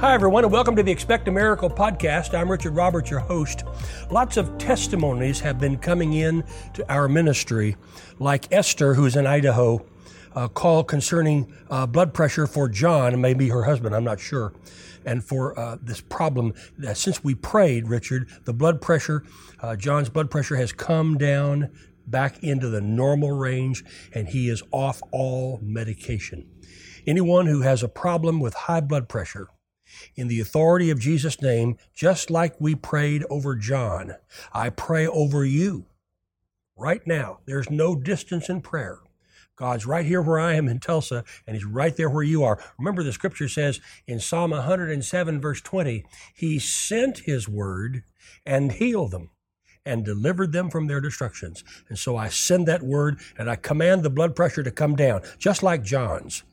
Hi, everyone, and welcome to the Expect a Miracle podcast. I'm Richard Roberts, your host. Lots of testimonies have been coming in to our ministry, like Esther, who's in Idaho, call concerning blood pressure for John, and maybe her husband, I'm not sure, and for this problem. Since we prayed, Richard, the blood pressure, John's blood pressure has come down back into the normal range, and he is off all medication. Anyone who has a problem with high blood pressure, in the authority of Jesus' name, just like we prayed over John, I pray over you right now. There's no distance in prayer. God's right here where I am in Tulsa, and he's right there where you are. Remember, the scripture says in Psalm 107, verse 20, he sent his word and healed them and delivered them from their destructions. And so I send that word, and I command the blood pressure to come down, just like John's,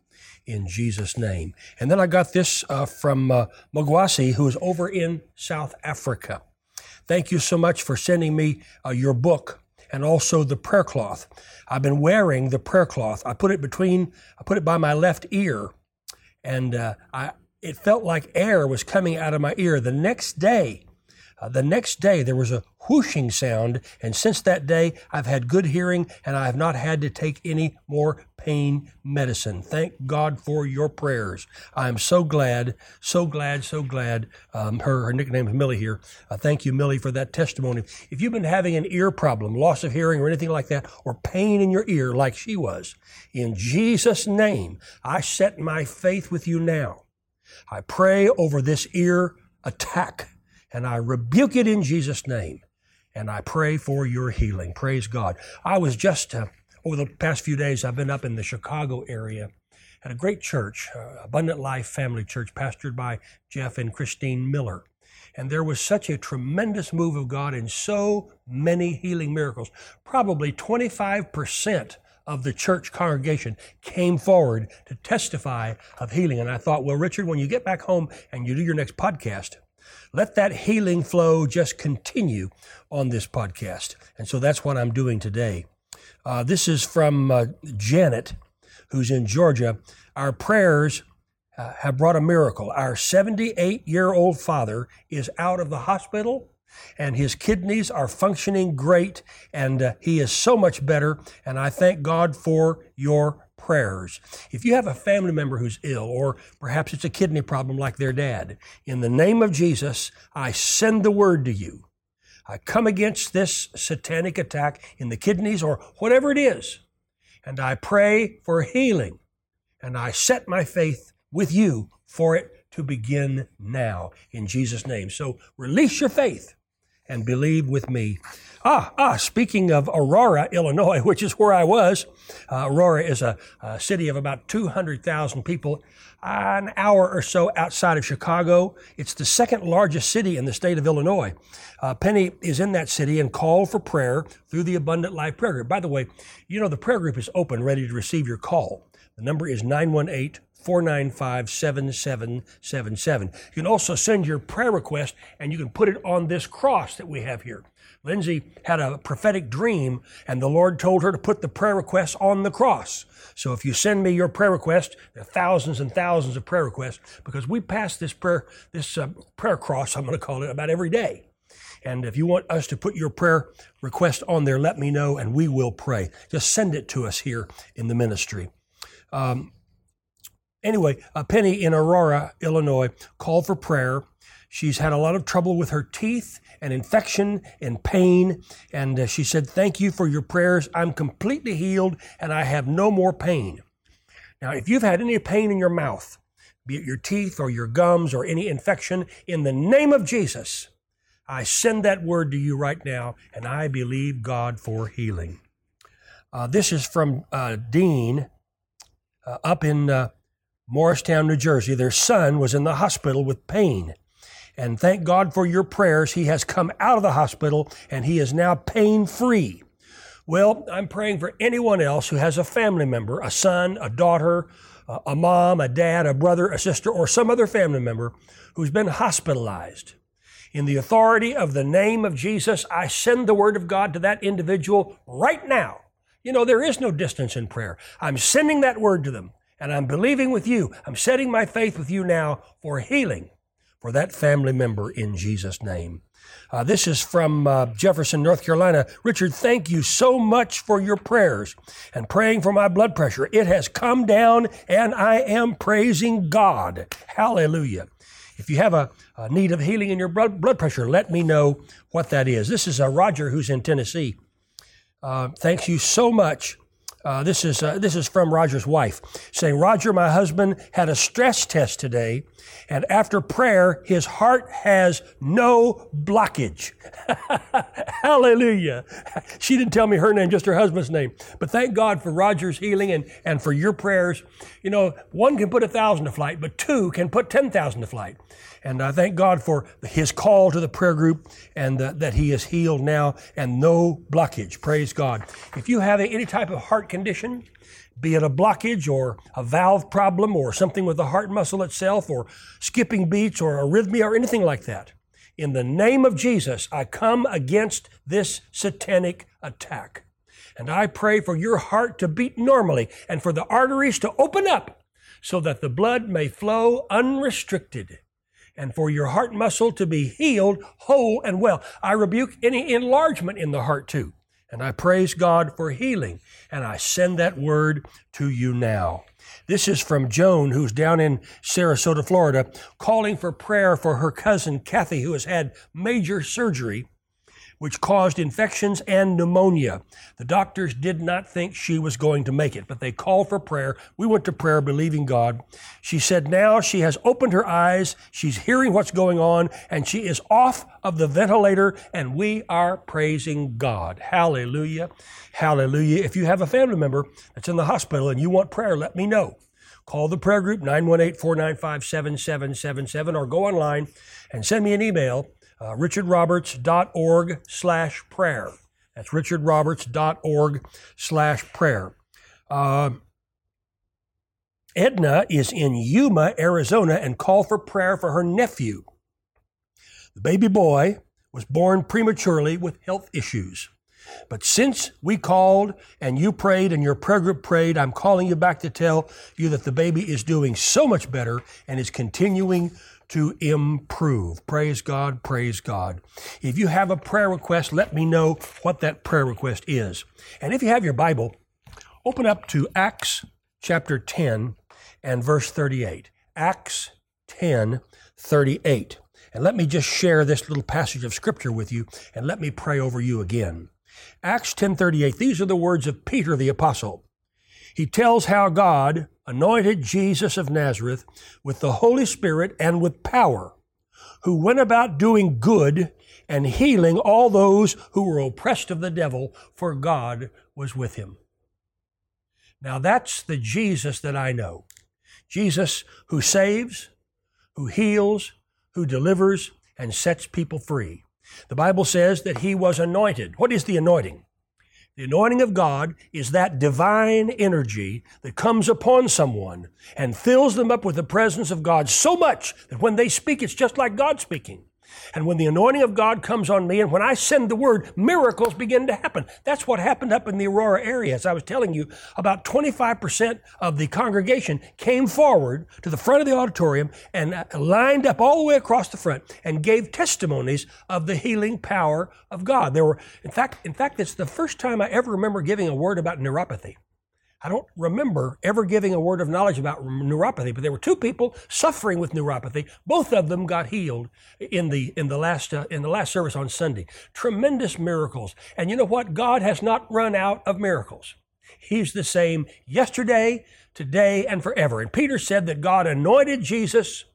in Jesus' name. And then I got this from Magwasi, who is over in South Africa. Thank you so much for sending me your book, and also the prayer cloth. I've been wearing the prayer cloth. I put it by my left ear, and it felt like air was coming out of my ear. The next day there was a whooshing sound, and since that day I've had good hearing, and I have not had to take any more pain medicine. Thank God for your prayers. I'm so glad. Her nickname is Millie here. Thank you, Millie, for that testimony. If you've been having an ear problem, loss of hearing or anything like that, or pain in your ear like she was, in Jesus' name, I set my faith with you now. I pray over this ear attack, and I rebuke it in Jesus' name, and I pray for your healing. Praise God. I was just, over the past few days, I've been up in the Chicago area at a great church, Abundant Life Family Church, pastored by Jeff and Christine Miller. And there was such a tremendous move of God and so many healing miracles. Probably 25% of the church congregation came forward to testify of healing. And I thought, well, Richard, when you get back home and you do your next podcast, let that healing flow just continue on this podcast. And so that's what I'm doing today. This is from Janet, who's in Georgia. Our prayers have brought a miracle. Our 78-year-old father is out of the hospital, and his kidneys are functioning great, and he is so much better, and I thank God for your prayers. If you have a family member who's ill, or perhaps it's a kidney problem like their dad, in the name of Jesus, I send the word to you. I come against this satanic attack in the kidneys or whatever it is, and I pray for healing, and I set my faith with you for it to begin now in Jesus' name. So release your faith and believe with me. Speaking of Aurora, Illinois, which is where I was, Aurora is a city of about 200,000 people, an hour or so outside of Chicago. It's the second largest city in the state of Illinois. Penny is in that city and called for prayer through the Abundant Life Prayer Group. By the way, you know the prayer group is open, ready to receive your call. The number is 918-495-7777. You can also send your prayer request, and you can put it on this cross that we have here. Lindsay had a prophetic dream, and the Lord told her to put the prayer requests on the cross. So if you send me your prayer request, there are thousands and thousands of prayer requests, because we pass this prayer cross, I'm going to call it, about every day. And if you want us to put your prayer request on there, let me know, and we will pray. Just send it to us here in the ministry. Anyway, Penny in Aurora, Illinois, called for prayer. She's had a lot of trouble with her teeth and infection and pain. And she said, thank you for your prayers. I'm completely healed, and I have no more pain. Now, if you've had any pain in your mouth, be it your teeth or your gums or any infection, in the name of Jesus, I send that word to you right now, and I believe God for healing. This is from Dean up in Morristown, New Jersey. Their son was in the hospital with pain. And thank God for your prayers. He has come out of the hospital, and he is now pain-free. Well, I'm praying for anyone else who has a family member, a son, a daughter, a mom, a dad, a brother, a sister, or some other family member who's been hospitalized. In the authority of the name of Jesus, I send the word of God to that individual right now. You know, there is no distance in prayer. I'm sending that word to them. And I'm believing with you. I'm setting my faith with you now for healing for that family member in Jesus' name. This is from Jefferson, North Carolina. Richard, thank you so much for your prayers and praying for my blood pressure. It has come down and I am praising God. Hallelujah. If you have a need of healing in your blood pressure, let me know what that is. This is Roger, who's in Tennessee. Thanks you so much. This is from Roger's wife, saying, Roger, my husband had a stress test today, and after prayer, his heart has no blockage. Hallelujah. She didn't tell me her name, just her husband's name. But thank God for Roger's healing and for your prayers. You know, one can put 1,000 to flight, but two can put 10,000 to flight. And I thank God for his call to the prayer group and that he is healed now and no blockage. Praise God. If you have any type of heart condition, be it a blockage or a valve problem or something with the heart muscle itself or skipping beats or arrhythmia or anything like that, in the name of Jesus, I come against this satanic attack. And I pray for your heart to beat normally and for the arteries to open up so that the blood may flow unrestricted, and for your heart muscle to be healed whole and well. I rebuke any enlargement in the heart too. And I praise God for healing. And I send that word to you now. This is from Joan, who's down in Sarasota, Florida, calling for prayer for her cousin, Kathy, who has had major surgery, which caused infections and pneumonia. The doctors did not think she was going to make it, but they called for prayer. We went to prayer believing God. She said now she has opened her eyes, she's hearing what's going on, and she is off of the ventilator, and we are praising God. Hallelujah. Hallelujah. If you have a family member that's in the hospital and you want prayer, let me know. Call the prayer group, 918-495-7777, or go online and send me an email, RichardRoberts.org/prayer. That's RichardRoberts.org/prayer. Edna is in Yuma, Arizona, and called for prayer for her nephew. The baby boy was born prematurely with health issues. But since we called and you prayed and your prayer group prayed, I'm calling you back to tell you that the baby is doing so much better and is continuing to improve. Praise God, praise God. If you have a prayer request, let me know what that prayer request is. And if you have your Bible, open up to Acts chapter 10 and verse 38. Acts 10, 38. And let me just share this little passage of scripture with you, and let me pray over you again. Acts 10:38, these are the words of Peter the apostle. He tells how God anointed Jesus of Nazareth with the Holy Spirit and with power, who went about doing good and healing all those who were oppressed of the devil, for God was with him. Now that's the Jesus that I know. Jesus who saves, who heals, who delivers, and sets people free. The Bible says that he was anointed. What is the anointing? The anointing of God is that divine energy that comes upon someone and fills them up with the presence of God so much that when they speak, it's just like God speaking. And when the anointing of God comes on me and when I send the word, miracles begin to happen. That's what happened up in the Aurora area. As I was telling you, about 25% of the congregation came forward to the front of the auditorium and lined up all the way across the front and gave testimonies of the healing power of God. There were, in fact, it's the first time I ever remember giving a word about neuropathy. I don't remember ever giving a word of knowledge about neuropathy, but there were two people suffering with neuropathy. Both of them got healed in the last service on Sunday. Tremendous miracles. And you know what? God has not run out of miracles. He's the same yesterday, today, and forever. And Peter said that God anointed Jesus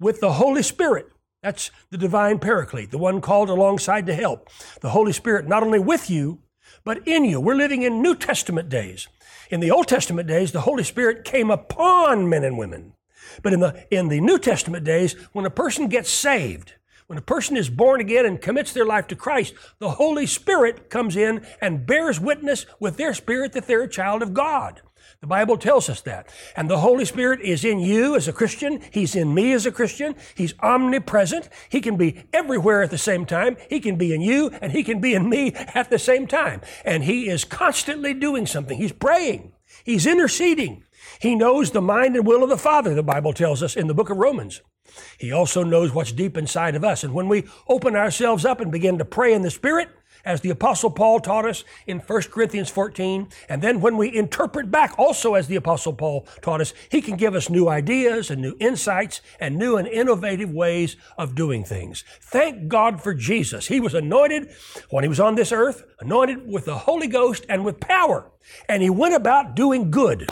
with the Holy Spirit. That's the divine paraclete, the one called alongside to help. The Holy Spirit not only with you, but in you. We're living in New Testament days. In the Old Testament days, the Holy Spirit came upon men and women. But in the New Testament days, when a person gets saved, when a person is born again and commits their life to Christ, the Holy Spirit comes in and bears witness with their spirit that they're a child of God. The Bible tells us that. And the Holy Spirit is in you as a Christian. He's in me as a Christian. He's omnipresent. He can be everywhere at the same time. He can be in you and he can be in me at the same time. And he is constantly doing something. He's praying. He's interceding. He knows the mind and will of the Father, the Bible tells us in the book of Romans. He also knows what's deep inside of us. And when we open ourselves up and begin to pray in the Spirit, as the Apostle Paul taught us in 1 Corinthians 14, and then when we interpret back also as the Apostle Paul taught us, he can give us new ideas and new insights and new and innovative ways of doing things. Thank God for Jesus. He was anointed when he was on this earth, anointed with the Holy Ghost and with power, and he went about doing good.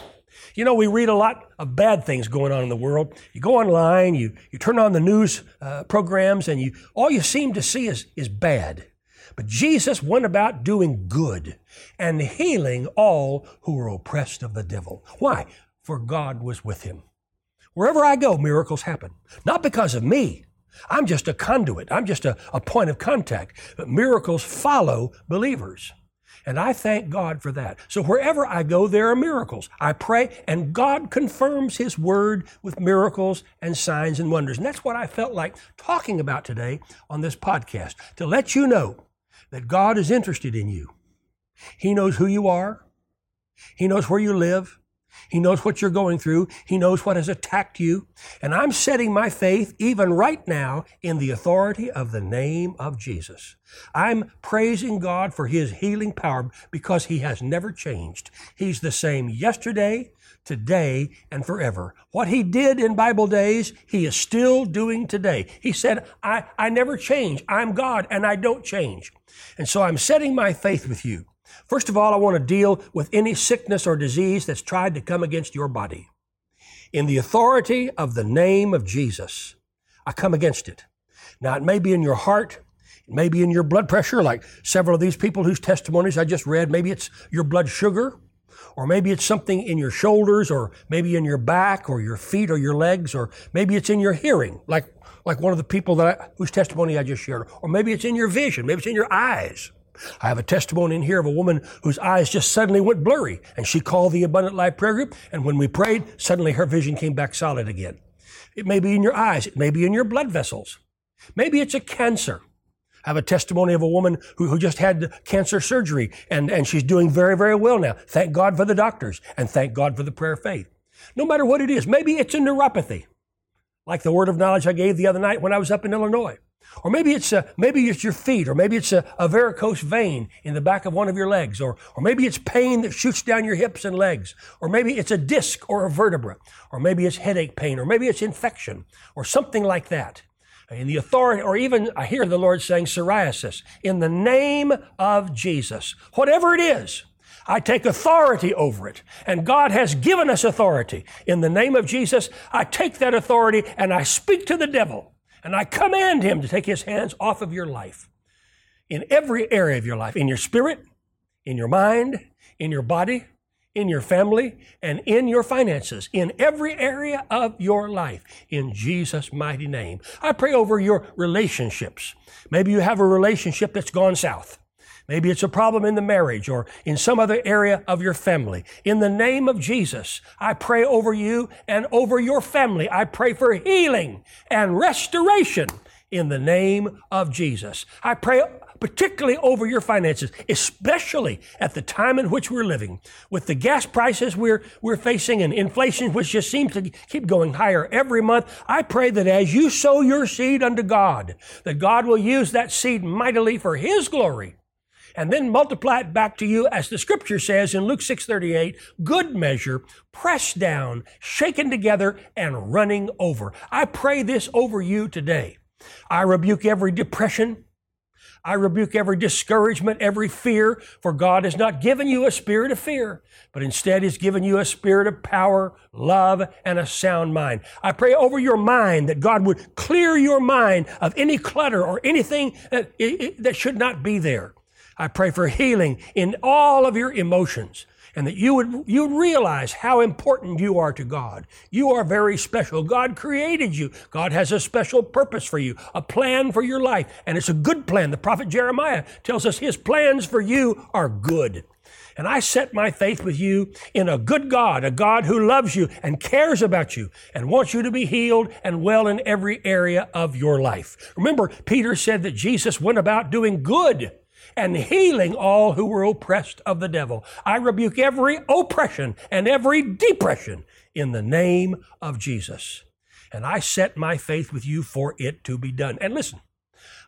You know, we read a lot of bad things going on in the world. You go online, you turn on the news programs, and all you seem to see is bad. But Jesus went about doing good and healing all who were oppressed of the devil. Why? For God was with him. Wherever I go, miracles happen. Not because of me. I'm just a conduit. I'm just a point of contact. But miracles follow believers. And I thank God for that. So wherever I go, there are miracles. I pray, and God confirms his word with miracles and signs and wonders. And that's what I felt like talking about today on this podcast, to let you know that God is interested in you. He knows who you are. He knows where you live. He knows what you're going through. He knows what has attacked you. And I'm setting my faith, even right now, in the authority of the name of Jesus. I'm praising God for his healing power because he has never changed. He's the same yesterday, today, and forever. What he did in Bible days, he is still doing today. He said, I never change. I'm God, and I don't change. And so I'm setting my faith with you. First of all, I want to deal with any sickness or disease that's tried to come against your body. In the authority of the name of Jesus, I come against it. Now, it may be in your heart. It may be in your blood pressure, like several of these people whose testimonies I just read. Maybe it's your blood sugar. Or maybe it's something in your shoulders, or maybe in your back, or your feet, or your legs, or maybe it's in your hearing, like one of the people whose testimony I just shared. Or maybe it's in your vision, maybe it's in your eyes. I have a testimony in here of a woman whose eyes just suddenly went blurry, and she called the Abundant Life Prayer Group, and when we prayed, suddenly her vision came back solid again. It may be in your eyes, it may be in your blood vessels. Maybe it's a cancer. I have a testimony of a woman who just had cancer surgery, and she's doing very, very well now. Thank God for the doctors, and thank God for the prayer of faith. No matter what it is, maybe it's a neuropathy, like the word of knowledge I gave the other night when I was up in Illinois. Or maybe it's your feet, or maybe it's a varicose vein in the back of one of your legs, or maybe it's pain that shoots down your hips and legs, or maybe it's a disc or a vertebra, or maybe it's headache pain, or maybe it's infection, or something like that. In the authority, or even I hear the Lord saying psoriasis, in the name of Jesus. Whatever it is, I take authority over it, and God has given us authority. In the name of Jesus, I take that authority and I speak to the devil. And I command him to take his hands off of your life, in every area of your life, in your spirit, in your mind, in your body, in your family, and in your finances, in every area of your life, in Jesus' mighty name. I pray over your relationships. Maybe you have a relationship that's gone south. Maybe it's a problem in the marriage or in some other area of your family. In the name of Jesus, I pray over you and over your family. I pray for healing and restoration in the name of Jesus. I pray particularly over your finances, especially at the time in which we're living. With the gas prices we're facing and inflation, which just seems to keep going higher every month, I pray that as you sow your seed unto God, that God will use that seed mightily for his glory, and then multiply it back to you, as the Scripture says in Luke 6:38, good measure, pressed down, shaken together, and running over. I pray this over you today. I rebuke every depression. I rebuke every discouragement, every fear, for God has not given you a spirit of fear, but instead he's given you a spirit of power, love, and a sound mind. I pray over your mind that God would clear your mind of any clutter or anything that should not be there. I pray for healing in all of your emotions, and that you would realize how important you are to God. You are very special. God created you. God has a special purpose for you, a plan for your life, and it's a good plan. The prophet Jeremiah tells us his plans for you are good. And I set my faith with you in a good God, a God who loves you and cares about you and wants you to be healed and well in every area of your life. Remember, Peter said that Jesus went about doing good and healing all who were oppressed of the devil. I rebuke every oppression and every depression in the name of Jesus. and I set my faith with you for it to be done. And listen,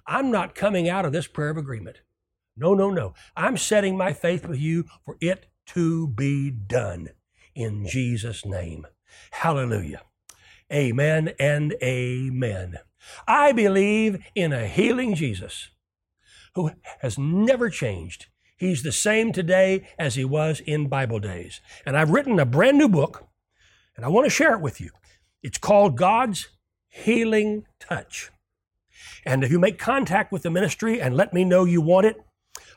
I'm not coming out of this prayer of agreement. No, no, no. I'm setting my faith with you for it to be done in Jesus' name. Hallelujah. Amen and amen. I believe in a healing Jesus who has never changed. He's the same today as he was in Bible days. And I've written a brand new book, and I want to share it with you. It's called God's Healing Touch. And if you make contact with the ministry and let me know you want it,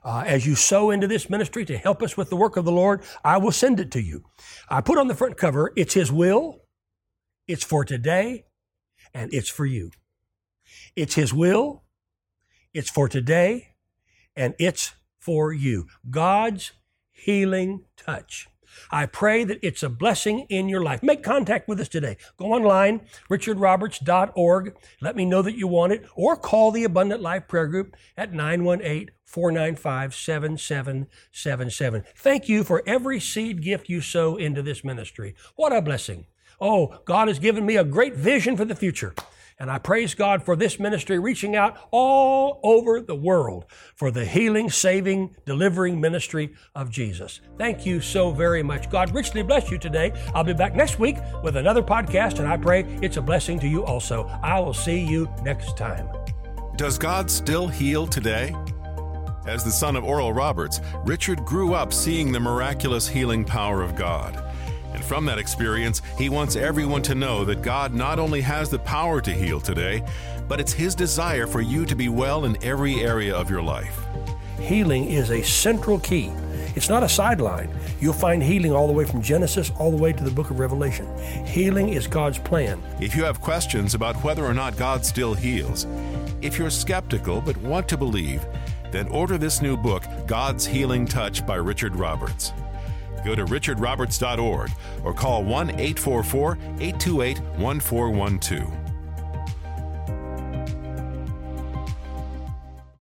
as you sow into this ministry to help us with the work of the Lord, I will send it to you. I put on the front cover, it's His will, it's for today, and it's for you. It's His will, it's for today, and it's for you. God's Healing Touch. I pray that it's a blessing in your life. Make contact with us today. Go online, RichardRoberts.org. Let me know that you want it, or call the Abundant Life Prayer Group at 918-495-7777. Thank you for every seed gift you sow into this ministry. What a blessing. Oh, God has given me a great vision for the future. And I praise God for this ministry reaching out all over the world for the healing, saving, delivering ministry of Jesus. Thank you so very much. God richly bless you today. I'll be back next week with another podcast, and I pray it's a blessing to you also. I will see you next time. Does God still heal today? As the son of Oral Roberts, Richard grew up seeing the miraculous healing power of God. And from that experience, he wants everyone to know that God not only has the power to heal today, but it's His desire for you to be well in every area of your life. Healing is a central key. It's not a sideline. You'll find healing all the way from Genesis all the way to the book of Revelation. Healing is God's plan. If you have questions about whether or not God still heals, if you're skeptical but want to believe, then order this new book, God's Healing Touch by Richard Roberts. Go to richardroberts.org or call 1-844-828-1412.